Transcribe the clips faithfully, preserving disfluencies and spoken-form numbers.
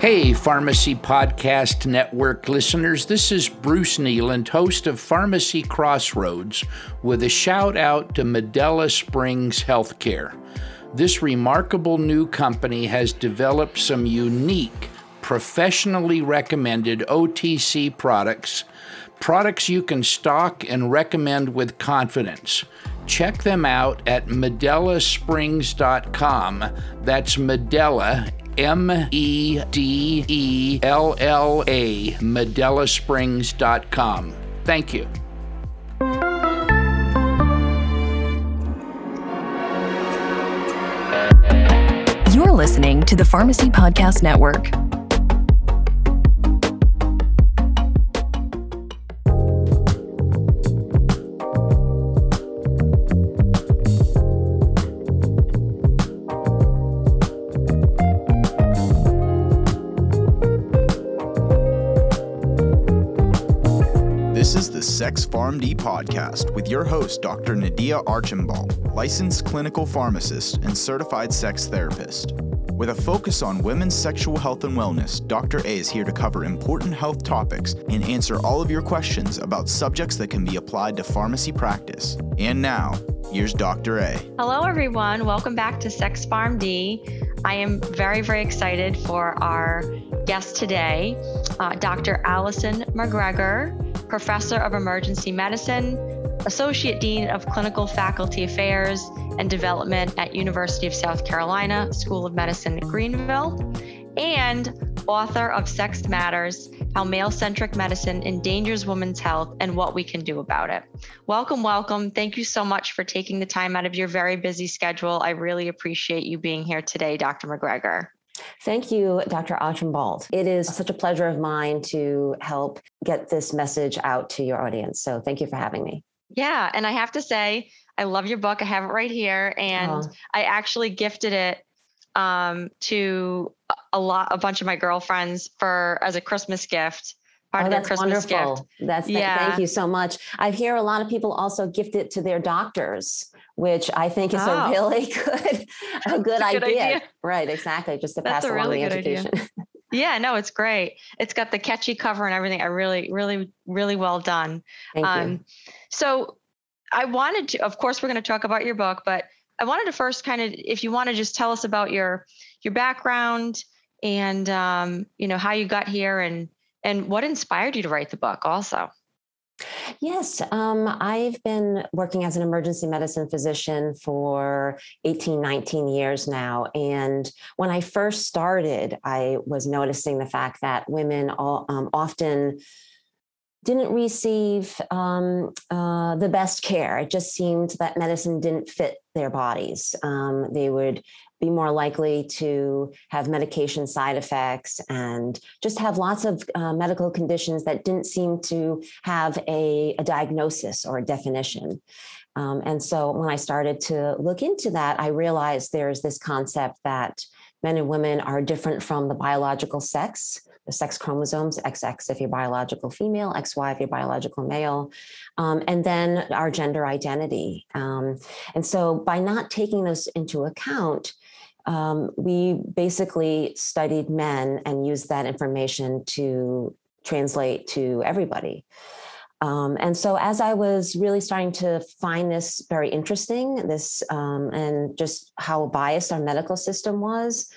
Hey, Pharmacy Podcast Network listeners, this is Bruce Nealand, host of Pharmacy Crossroads, with a shout out to Medella Springs Healthcare. This remarkable new company has developed some unique, professionally recommended O T C products, products you can stock and recommend with confidence. Check them out at medella springs dot com. That's Medella, M E D E L L A, medella springs dot com. Thank you. You're listening to the Pharmacy Podcast Network. Sex PharmD podcast with your host, Doctor Nadia Archambault, licensed clinical pharmacist and certified sex therapist. With a focus on women's sexual health and wellness, Doctor A is here to cover important health topics and answer all of your questions about subjects that can be applied to pharmacy practice. And now, here's Doctor A. Hello, everyone. Welcome back to Sex PharmD. I am very, very excited for our guest today, uh, Doctor Allison McGregor, Professor of Emergency Medicine, Associate Dean of Clinical Faculty Affairs and Development at University of South Carolina School of Medicine Greenville, and author of Sex Matters, How Male-Centric Medicine Endangers Women's Health and What We Can Do About It. Welcome, welcome. Thank you so much for taking the time out of your very busy schedule. I really appreciate you being here today, Doctor McGregor. Thank you, Doctor Archambault. It is such a pleasure of mine to help get this message out to your audience. So thank you for having me. Yeah. And I have to say, I love your book. I have it right here. And oh. I actually gifted it um, to a lot, a bunch of my girlfriends for as a Christmas gift. Part oh, of their that's Christmas wonderful. Gift. That's yeah. th- Thank you so much. I hear a lot of people also gift it to their doctors, which I think is oh. a really good, a good, a good idea. idea. Right, exactly. Just to That's pass along really the education. Idea. Yeah, no, it's great. It's got the catchy cover and everything. I really, really, really well done. Thank um, you. So I wanted to, of course, we're going to talk about your book, but I wanted to first kind of, if you want to just tell us about your, your background and, um, you know, how you got here and, and what inspired you to write the book also. Yes, um, I've been working as an emergency medicine physician for eighteen, nineteen years now. And when I first started, I was noticing the fact that women all, um, often didn't receive um, uh, the best care. It just seemed that medicine didn't fit their bodies. Um, they would be more likely to have medication side effects and just have lots of uh, medical conditions that didn't seem to have a, a diagnosis or a definition. Um, and so when I started to look into that, I realized there's this concept that men and women are different from the biological sex, the sex chromosomes, X X if you're biological female, X Y if you're biological male, um, and then our gender identity. Um, and so by not taking those into account, um, we basically studied men and used that information to translate to everybody. Um, and so as I was really starting to find this very interesting, this um, and just how biased our medical system was,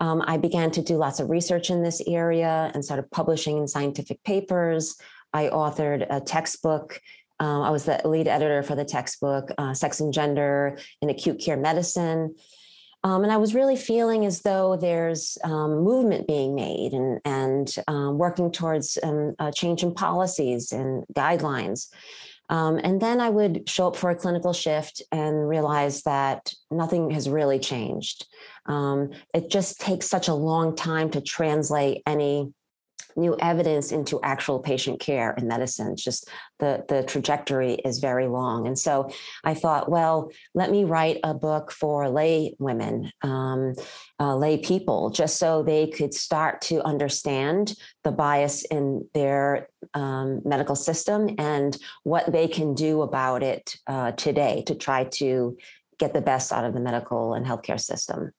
um, I began to do lots of research in this area and started publishing in scientific papers. I authored a textbook. Uh, I was the lead editor for the textbook, uh, Sex and Gender in Acute Care Medicine. Um, and I was really feeling as though there's um, movement being made and, and um, working towards um, a change in policies and guidelines. Um, and then I would show up for a clinical shift and realize that nothing has really changed. Um, it just takes such a long time to translate any new evidence into actual patient care in medicine. It's just the, the trajectory is very long. And so I thought, well, let me write a book for lay women, um, uh, lay people, just so they could start to understand the bias in their um, medical system and what they can do about it uh, today to try to get the best out of the medical and healthcare system.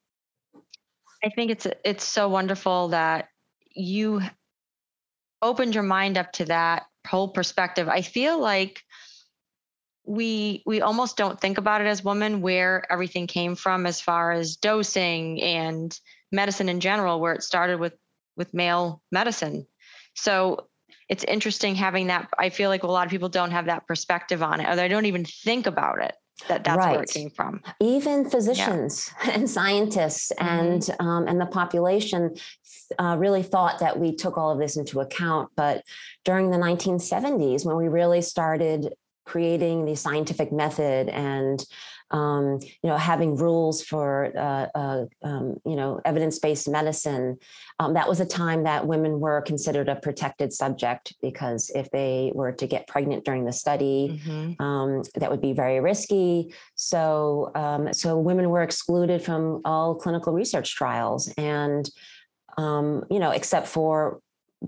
I think it's it's so wonderful that you opened your mind up to that whole perspective. I feel like we we almost don't think about it as women, where everything came from as far as dosing and medicine in general, where it started with with male medicine. So it's interesting having that. I feel like a lot of people don't have that perspective on it, or they don't even think about it, that that's right. where it came from. Even physicians yeah. and scientists mm-hmm. and um, and the population uh, really thought that we took all of this into account. But during the nineteen seventies, when we really started creating the scientific method and um, you know, having rules for uh, uh, um, you know, evidence-based medicine, um, that was a time that women were considered a protected subject, because if they were to get pregnant during the study, mm-hmm. um, that would be very risky. So, um, so women were excluded from all clinical research trials, and um, you know, except for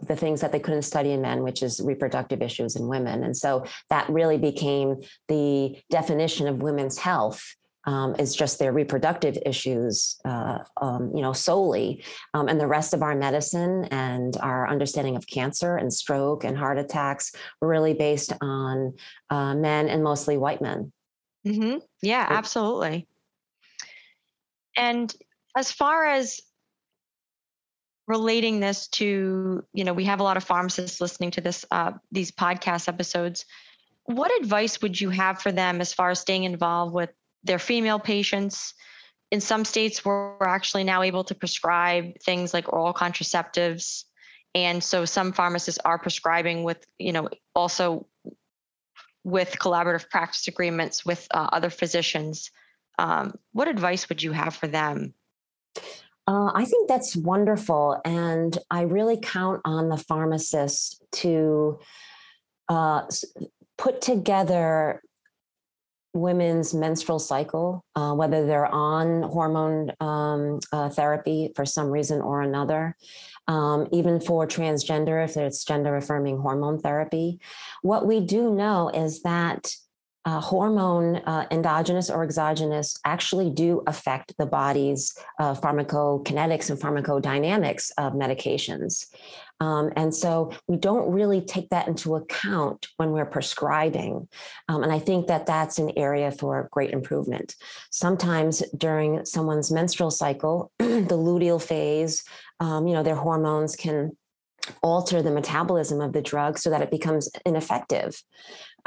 the things that they couldn't study in men, which is reproductive issues in women. And so that really became the definition of women's health, um, is just their reproductive issues, uh, um, you know, solely. Um, and the rest of our medicine and our understanding of cancer and stroke and heart attacks were really based on uh, men, and mostly white men. Mm-hmm. Yeah, so, absolutely. And as far as relating this to, you know, we have a lot of pharmacists listening to this, uh, these podcast episodes. What advice would you have for them as far as staying involved with their female patients? In some states, we're actually now able to prescribe things like oral contraceptives. And so some pharmacists are prescribing with, you know, also with collaborative practice agreements with uh, other physicians. Um, what advice would you have for them? Uh, I think that's wonderful. And I really count on the pharmacist to uh, put together women's menstrual cycle, uh, whether they're on hormone um, uh, therapy for some reason or another, um, even for transgender, if it's gender-affirming hormone therapy. What we do know is that Uh, hormone, uh, endogenous or exogenous, actually do affect the body's uh, pharmacokinetics and pharmacodynamics of medications. Um, and so we don't really take that into account when we're prescribing. Um, and I think that that's an area for great improvement. Sometimes during someone's menstrual cycle, the luteal phase, um, you know, their hormones can alter the metabolism of the drug so that it becomes ineffective.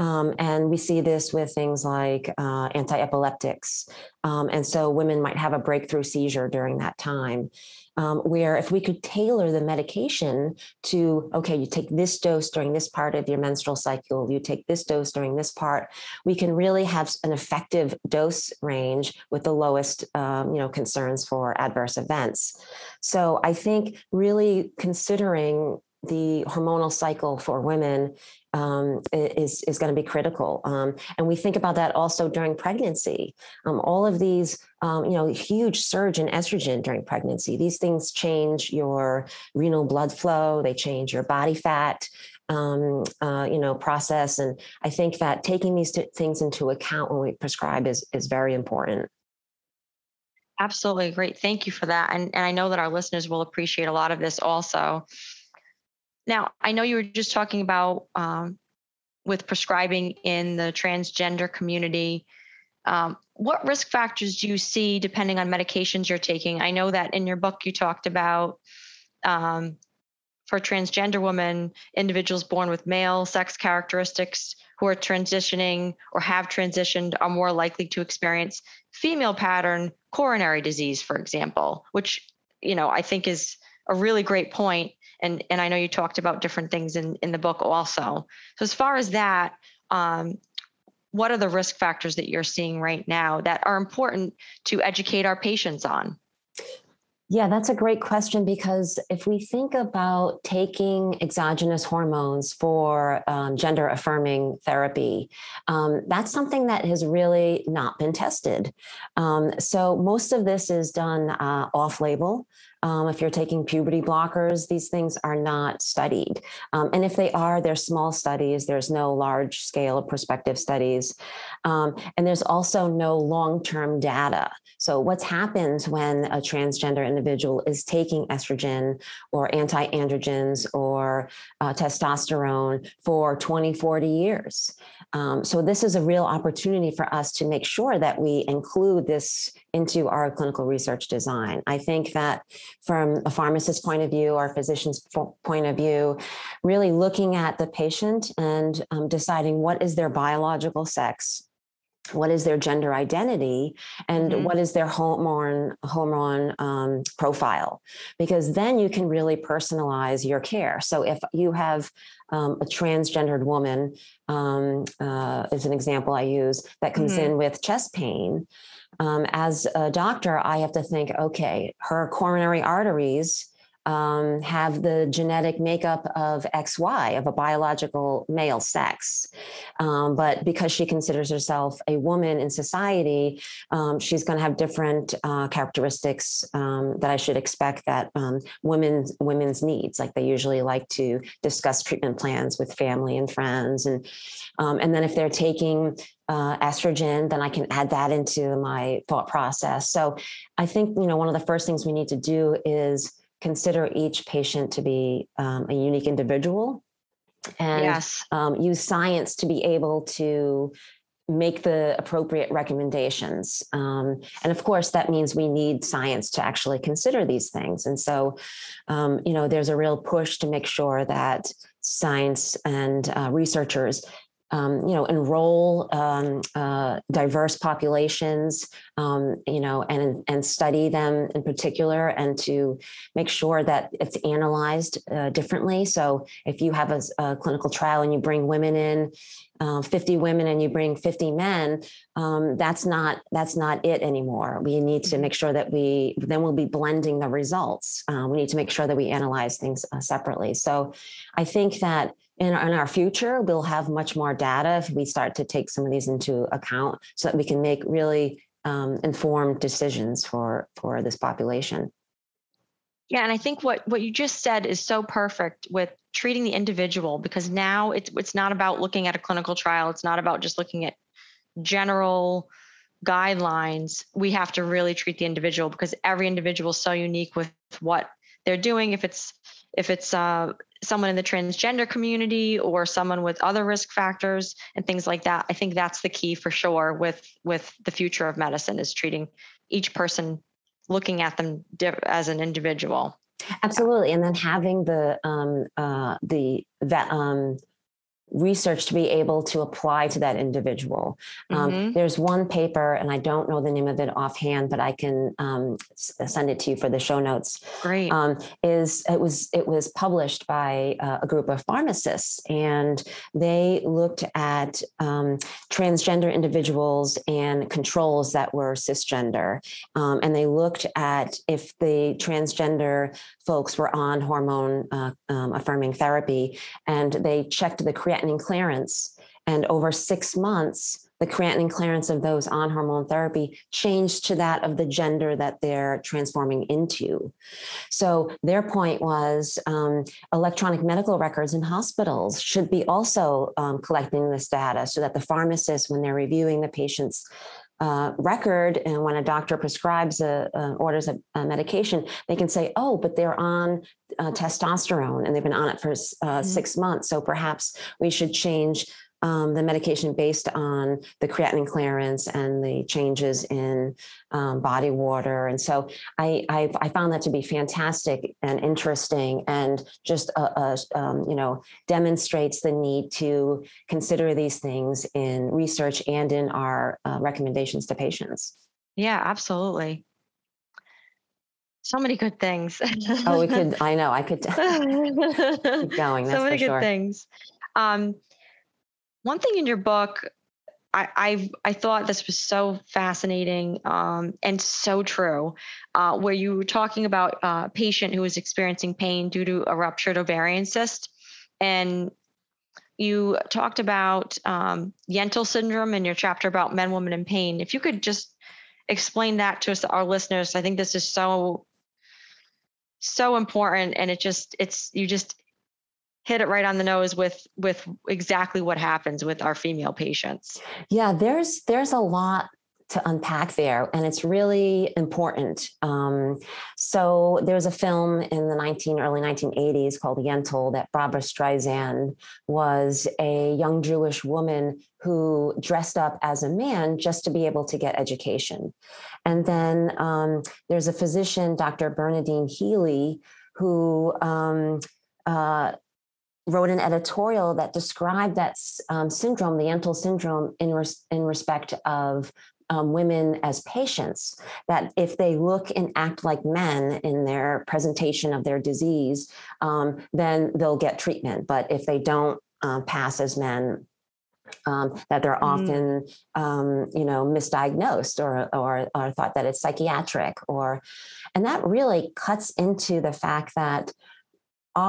Um, and we see this with things like uh, anti-epileptics. Um, and so women might have a breakthrough seizure during that time, um, where if we could tailor the medication to, okay, you take this dose during this part of your menstrual cycle, you take this dose during this part, we can really have an effective dose range with the lowest, um, you know, concerns for adverse events. So I think really considering the hormonal cycle for women um, is, is going to be critical. Um, and we think about that also during pregnancy, um, all of these, um, you know, huge surge in estrogen during pregnancy. These things change your renal blood flow. They change your body fat, um, uh, you know, process. And I think that taking these t- things into account when we prescribe is, is very important. Absolutely. Great. Thank you for that. And, and I know that our listeners will appreciate a lot of this also. Now, I know you were just talking about um, with prescribing in the transgender community, um, what risk factors do you see depending on medications you're taking? I know that in your book, you talked about um, for transgender women, individuals born with male sex characteristics who are transitioning or have transitioned are more likely to experience female pattern coronary disease, for example, which, you know, I think is a really great point. And and I know you talked about different things in, in the book also. So as far as that, um, what are the risk factors that you're seeing right now that are important to educate our patients on? Yeah, that's a great question, because if we think about taking exogenous hormones for um, gender affirming therapy, um, that's something that has really not been tested. Um, so most of this is done uh, off label. Um, if you're taking puberty blockers, these things are not studied. Um, and if they are, they're small studies. There's no large scale prospective studies. Um, and there's also no long-term data. So what's happened when a transgender individual is taking estrogen or anti-androgens or uh, testosterone for twenty, forty years. Um, so this is a real opportunity for us to make sure that we include this into our clinical research design. I think that from a pharmacist's point of view, our physician's point of view, really looking at the patient and um, deciding what is their biological sex, what is their gender identity, and mm-hmm. what is their hormone hormone um, profile, because then you can really personalize your care. So if you have um, a transgendered woman, um, uh, is an example I use, that comes mm-hmm. in with chest pain, um, as a doctor, I have to think, okay, her coronary arteries Um, have the genetic makeup of X Y, of a biological male sex. Um, but because she considers herself a woman in society, um, she's going to have different uh, characteristics um, that I should expect that um, women's, women's needs. Like they usually like to discuss treatment plans with family and friends. And, um, and then if they're taking Uh, estrogen, then I can add that into my thought process. So I think, you know, one of the first things we need to do is consider each patient to be um, a unique individual and yes. um, use science to be able to make the appropriate recommendations. Um, and of course, that means we need science to actually consider these things. And so, um, you know, there's a real push to make sure that science and uh, researchers Um, you know, enroll um, uh, diverse populations, um, you know, and and study them in particular, and to make sure that it's analyzed uh, differently. So if you have a, a clinical trial and you bring women in, uh, fifty women, and you bring fifty men, um, that's not that's not it anymore. We need to make sure that we then we'll be blending the results. Uh, we need to make sure that we analyze things uh, separately. So I think that In our, in our future, we'll have much more data if we start to take some of these into account so that we can make really um, informed decisions for, for this population. Yeah, and I think what, what you just said is so perfect with treating the individual, because now it's, it's not about looking at a clinical trial. It's not about just looking at general guidelines. We have to really treat the individual because every individual is so unique with what they're doing. If it's, if it's, uh, someone in the transgender community or someone with other risk factors and things like that. I think that's the key for sure with, with the future of medicine is treating each person, looking at them as an individual. Absolutely. And then having the, um, uh, the, that, um, research to be able to apply to that individual. Um, mm-hmm. There's one paper, and I don't know the name of it offhand, but I can um, s- send it to you for the show notes. Great. Um, is it was it was published by uh, a group of pharmacists, and they looked at um, transgender individuals and controls that were cisgender, um, and they looked at if the transgender folks were on hormone uh, um, affirming therapy, and they checked the creatinine clearance, and over six months, the creatinine clearance of those on hormone therapy changed to that of the gender that they're transforming into. So their point was um, electronic medical records in hospitals should be also um, collecting this data so that the pharmacist, when they're reviewing the patient's Uh, record, and when a doctor prescribes a, uh, orders a, a medication, they can say, oh, but they're on uh, testosterone and they've been on it for uh, mm-hmm. six months. So perhaps we should change um, the medication based on the creatinine clearance and the changes in um, body water. And so I, I, I found that to be fantastic and interesting, and just, a, a, um, you know, demonstrates the need to consider these things in research and in our uh, recommendations to patients. Yeah, absolutely. So many good things. Oh, we could, I know I could keep going. That's so many for good sure. things. Um, One thing in your book, I I've, I thought this was so fascinating um, and so true, uh, where you were talking about a patient who was experiencing pain due to a ruptured ovarian cyst. And you talked about um, Yentl syndrome in your chapter about men, women, and pain. If you could just explain that to us, our listeners, I think this is so, so important. And it just, it's, you just hit it right on the nose with, with exactly what happens with our female patients. Yeah, there's, there's a lot to unpack there, and it's really important. Um, so there was a film in the nineteen, early nineteen eighties called Yentl that Barbra Streisand was a young Jewish woman who dressed up as a man just to be able to get education. And then um, there's a physician, Doctor Bernadine Healy, who um, uh, wrote an editorial that described that um, syndrome, the Yentl syndrome, in, res- in respect of um, women as patients, that if they look and act like men in their presentation of their disease, um, then they'll get treatment. But if they don't uh, pass as men, Um, that they're often, mm. um, you know, misdiagnosed or, or or thought that it's psychiatric, or, and that really cuts into the fact that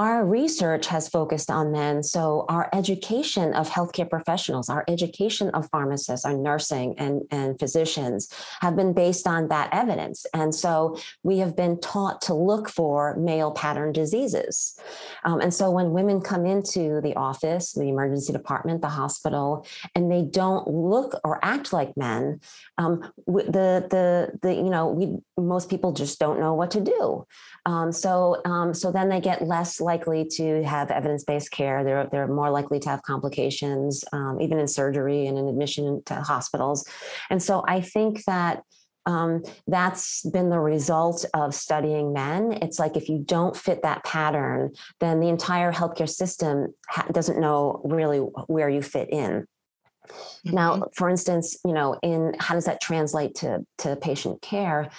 our research has focused on men. So our education of healthcare professionals, our education of pharmacists, our nursing and, and physicians have been based on that evidence. And so we have been taught to look for male pattern diseases. Um, and so when women come into the office, the emergency department, the hospital, and they don't look or act like men, um, the, the, the, you know, we, most people just don't know what to do. Um, so, um, so then they get less likely to have evidence-based care. They're, they're more likely to have complications, um, even in surgery and in admission to hospitals. And so I think that um, that's been the result of studying men. It's like, if you don't fit that pattern, then the entire healthcare system ha- doesn't know really where you fit in. Mm-hmm. Now, for instance, you know, in how does that translate to, to patient care?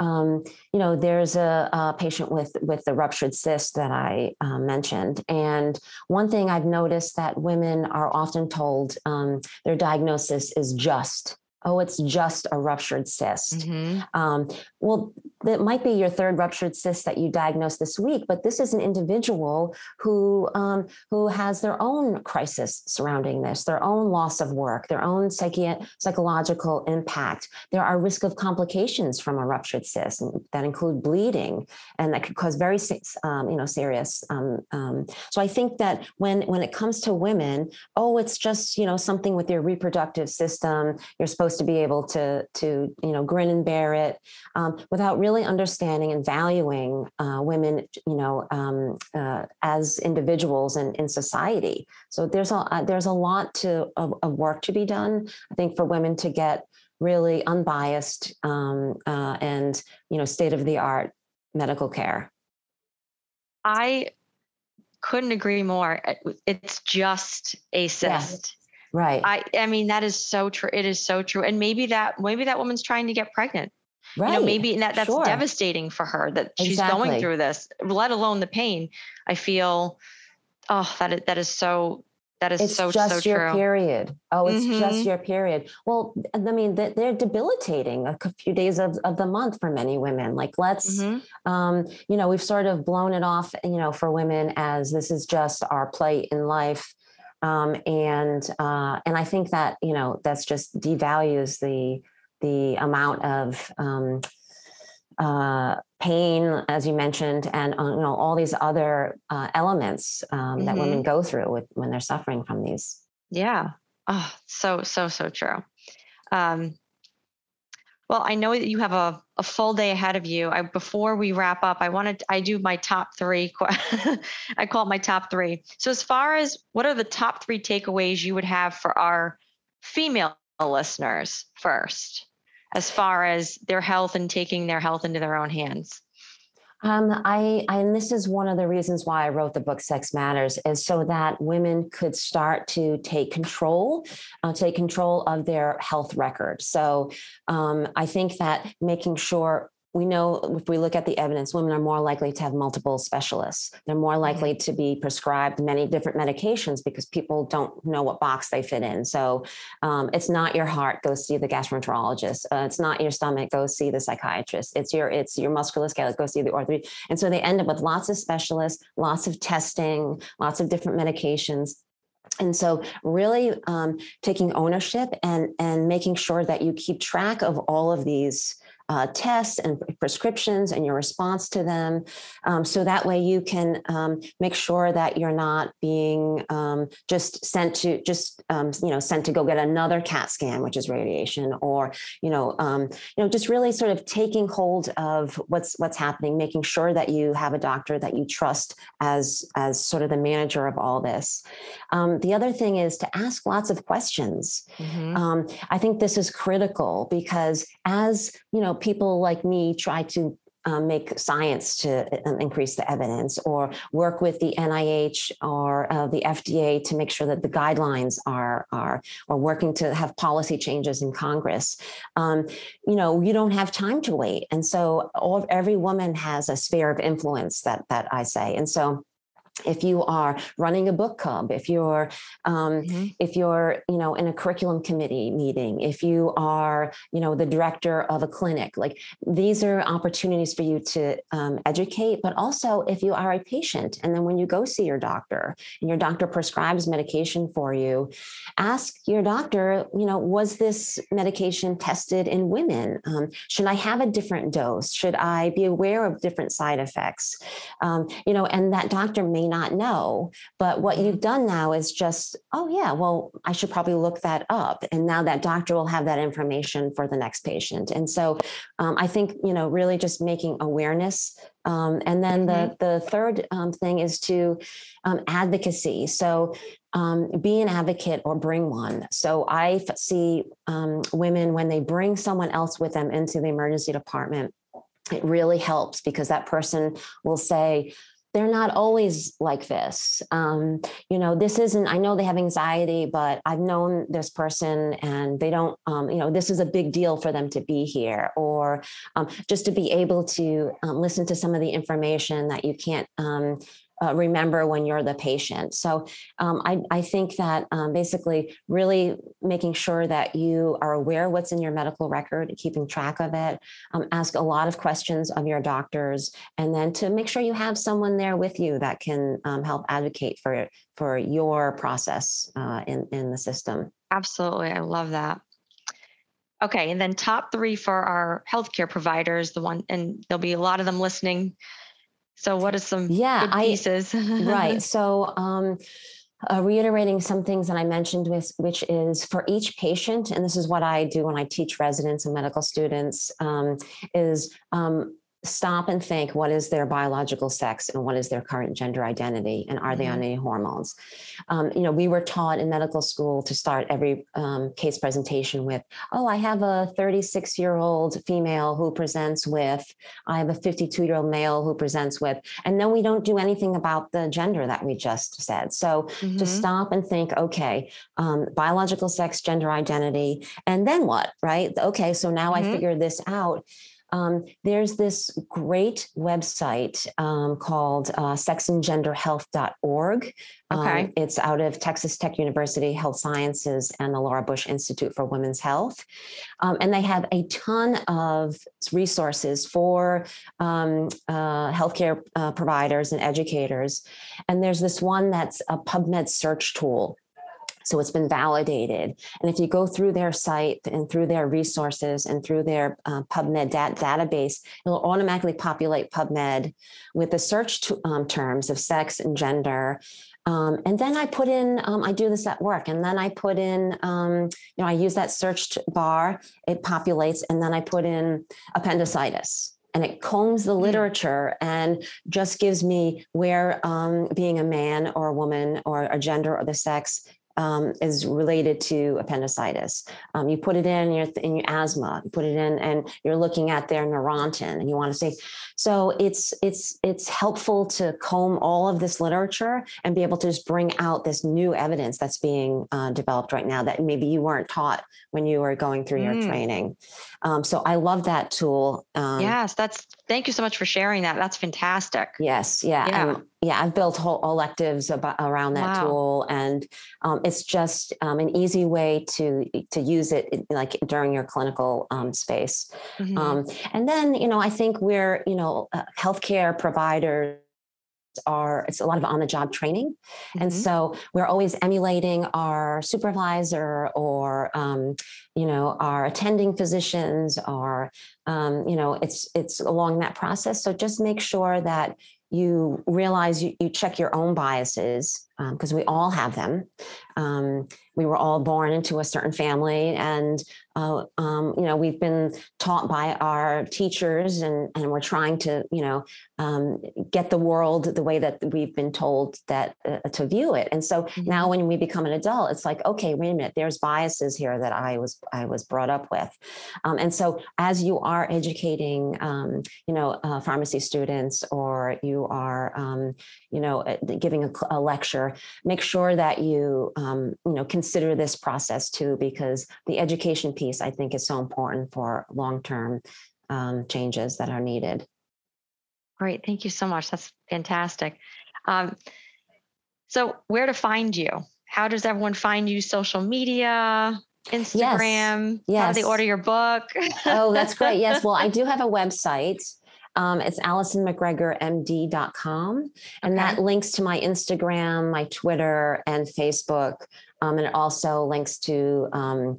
Um, you know, there's a, a patient with, with the ruptured cyst that I uh, mentioned. And one thing I've noticed that women are often told um, their diagnosis is just, oh, it's just a ruptured cyst. Mm-hmm. Um, well, that might be your third ruptured cyst that you diagnosed this week, but this is an individual who, um, who has their own crisis surrounding this, their own loss of work, their own psychi- psychological impact. There are risk of complications from a ruptured cyst that include bleeding, and that could cause very, um, you know, serious. Um, um, so I think that when, when it comes to women, oh, it's just, you know, something with your reproductive system, you're supposed to be able to, to, you know, grin and bear it, um, without really understanding and valuing uh, women, you know, um, uh, as individuals and in society. So there's a, uh, there's a lot to, of, of work to be done, I think, for women to get really unbiased um, uh, and, you know, state-of-the-art medical care. I couldn't agree more. It's just a cyst. Yeah. Right. I, I mean, that is so true. It is so true. And maybe that, maybe that woman's trying to get pregnant, right? You know, maybe that, that's sure. devastating for her that she's exactly. going through this, let alone the pain. I feel, oh, that is, that is so, that is it's so, just so true. It's just your period. Oh, it's mm-hmm. just your period. Well, I mean, they're debilitating a few days of, of the month for many women. Like let's, mm-hmm. um, you know, we've sort of blown it off, you know, for women as this is just our plight in life. Um, and, uh, and I think that, you know, that's just devalues the, the amount of, um, uh, pain, as you mentioned, and, uh, you know, all these other, uh, elements, um, mm-hmm. that women go through with, when they're suffering from these. Yeah. Oh, so, so, so true. Um, well, I know that you have a, a full day ahead of you. I, before we wrap up, I wanted, I do my top three. I call it my top three. So as far as what are the top three takeaways you would have for our female listeners first, as far as their health and taking their health into their own hands? Um, I, I, and this is one of the reasons why I wrote the book, Sex Matters, is so that women could start to take control, uh, take control of their health record. So um, I think that making sure we know, if we look at the evidence, women are more likely to have multiple specialists. They're more likely to be prescribed many different medications because people don't know what box they fit in. So um, it's not your heart, go see the gastroenterologist. Uh, it's not your stomach, go see the psychiatrist. It's your it's your musculoskeletal, go see the orthopedic. And so they end up with lots of specialists, lots of testing, lots of different medications. And so really um, taking ownership and, and making sure that you keep track of all of these uh, tests and prescriptions and your response to them. Um, so that way you can um, make sure that you're not being um, just sent to just, um, you know, sent to go get another CAT scan, which is radiation, or, you know, um, you know, just really sort of taking hold of what's what's happening, making sure that you have a doctor that you trust as as sort of the manager of all this. Um, the other thing is to ask lots of questions. Mm-hmm. Um, I think this is critical because as, you know, people like me try to Um, make science to um, increase the evidence, or work with the N I H or uh, the F D A to make sure that the guidelines are, are or working to have policy changes in Congress. Um, you know, you don't have time to wait. And so all, every woman has a sphere of influence that that I say. And so if you are running a book club, if you're, um, mm-hmm. if you're, you know, in a curriculum committee meeting, if you are, you know, the director of a clinic, like these are opportunities for you to um, educate, but also if you are a patient, and then when you go see your doctor and your doctor prescribes medication for you, ask your doctor, you know, was this medication tested in women? Um, should I have a different dose? Should I be aware of different side effects? Um, you know, and that doctor may not know, but what you've done now is just, oh yeah, well, I should probably look that up. And now that doctor will have that information for the next patient. And so um, I think, you know, really just making awareness. Um, and then the, the third um, thing is to um, advocacy. So um, be an advocate or bring one. So I f- see um, women when they bring someone else with them into the emergency department, it really helps because that person will say, they're not always like this. Um, you know, this isn't, I know they have anxiety, but I've known this person and they don't, um, you know, this is a big deal for them to be here, or um, just to be able to um, listen to some of the information that you can't um, uh, remember when you're the patient. So um, I, I think that um, basically really making sure that you are aware what's in your medical record, keeping track of it, um, ask a lot of questions of your doctors, and then to make sure you have someone there with you that can um, help advocate for, for your process uh, in, in the system. Absolutely. I love that. Okay. And then top three for our healthcare providers, the one, and there'll be a lot of them listening. So what are some yeah, good pieces? I, right. So um, uh, reiterating some things that I mentioned, with, which is for each patient, and this is what I do when I teach residents and medical students, um, is um, stop and think, what is their biological sex and what is their current gender identity, and are mm-hmm. they on any hormones? Um, you know, we were taught in medical school to start every um, case presentation with, oh, I have a thirty-six-year-old female who presents with, I have a fifty-two-year-old male who presents with, and then we don't do anything about the gender that we just said. So mm-hmm. to stop and think, okay, um, biological sex, gender identity, and then what, right? Okay, so now mm-hmm. I figured this out. Um, there's this great website um, called uh, sex and gender health dot org. Okay. Um, it's out of Texas Tech University Health Sciences and the Laura Bush Institute for Women's Health. Um, and they have a ton of resources for um, uh, healthcare uh, providers and educators. And there's this one that's a PubMed search tool. So it's been validated. And if you go through their site and through their resources and through their uh, PubMed dat- database, it'll automatically populate PubMed with the search to, um, terms of sex and gender. Um, and then I put in, um, I do this at work, and then I put in, um, you know, I use that search bar, it populates, and then I put in appendicitis. And it combs the literature and just gives me where um, being a man or a woman or a gender or the sex Um, is related to appendicitis. Um, you put it in your, in your asthma, you put it in and you're looking at their Neurontin, and you want to say, so it's, it's, it's helpful to comb all of this literature and be able to just bring out this new evidence that's being uh, developed right now that maybe you weren't taught when you were going through mm. your training. Um, so I love that tool. Um, yes. That's, thank you so much for sharing that. That's fantastic. Yes. Yeah. Yeah. Um, Yeah, I've built whole electives about, around that wow. tool, and um, it's just um, an easy way to to use it, like during your clinical um, space. Mm-hmm. Um, and then, you know, I think we're, you know, uh, healthcare providers are, it's a lot of on-the-job training. Mm-hmm. And so we're always emulating our supervisor or, um, you know, our attending physicians or, um, you know, it's, it's along that process. So just make sure that you realize you, you check your own biases, because um, we all have them. Um, we were all born into a certain family, and uh, um, you know, we've been taught by our teachers, and and we're trying to, you know, um, get the world the way that we've been told that uh, to view it. And so mm-hmm. now when we become an adult, it's like, okay, wait a minute, there's biases here that I was I was brought up with. Um, and so as you are educating, um, you know, uh, pharmacy students, or you are, um, you know, giving a, a lecture, make sure that you, um, you know, consider this process too, because the education piece, I think, is so important for long-term um, changes that are needed. Great. Thank you so much. That's fantastic. Um, so where to find you? How does everyone find you? Social media? Instagram? Yes. Yes. How do they order your book? Oh, that's great. Yes. Well, I do have a website. Um, it's alison mcgregor m d dot com. And okay. that links to my Instagram, my Twitter, and Facebook. Um, and it also links to um,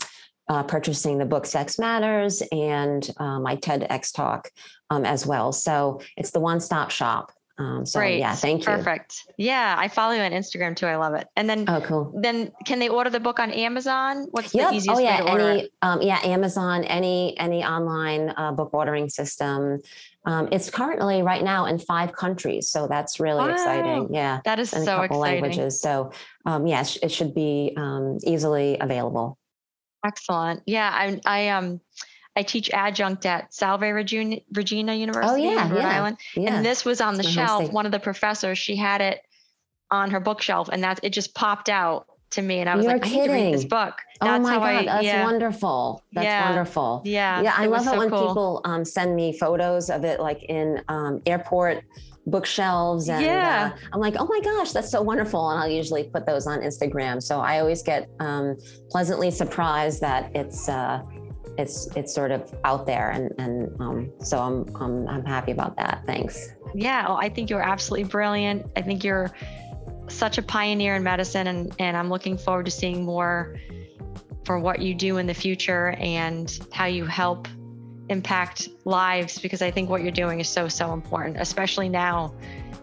uh, purchasing the book Sex Matters and uh, my TEDx talk um, as well. So it's the one-stop shop. Um, so Great. yeah, thank you. Perfect. Yeah. I follow you on Instagram too. I love it. And then, oh, cool. then can they order the book on Amazon? What's yep. the easiest oh, yeah. way to order any, it? Um, yeah. Amazon, any, any online uh, book ordering system. Um, it's currently right now in five countries. So that's really wow. exciting. Yeah. That is so exciting. In a couple languages. So, um, yeah, it should be, um, easily available. Excellent. Yeah. I, I, um, I teach adjunct at Salve Regina, Regina University oh, yeah, in Rhode yeah, Island. Yeah. And this was on the My shelf. One of the professors, she had it on her bookshelf, and that it just popped out to me. And I was You're like, kidding. I need to read this book. That's oh my how God, I, that's yeah. wonderful. That's yeah. wonderful. Yeah. Yeah. I it love it so when cool. people um, send me photos of it, like in um, airport bookshelves. And yeah. uh, I'm like, oh my gosh, that's so wonderful. And I'll usually put those on Instagram. So I always get um, pleasantly surprised that it's, uh, it's, it's sort of out there. And, and, um, so I'm, I'm, I'm happy about that. Thanks. Yeah. Oh, I think you're absolutely brilliant. I think you're such a pioneer in medicine, and, and I'm looking forward to seeing more for what you do in the future and how you help impact lives, because I think what you're doing is so, so important, especially now,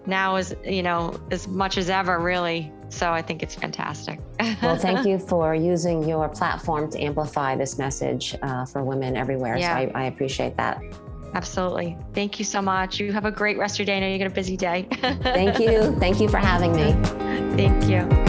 now is, you know, as much as ever, really. So I think it's fantastic. Well, thank you for using your platform to amplify this message uh, for women everywhere. Yeah. So I, I appreciate that. Absolutely. Thank you so much. You have a great rest of your day. I know you got a busy day. Thank you. Thank you for having me. Thank you.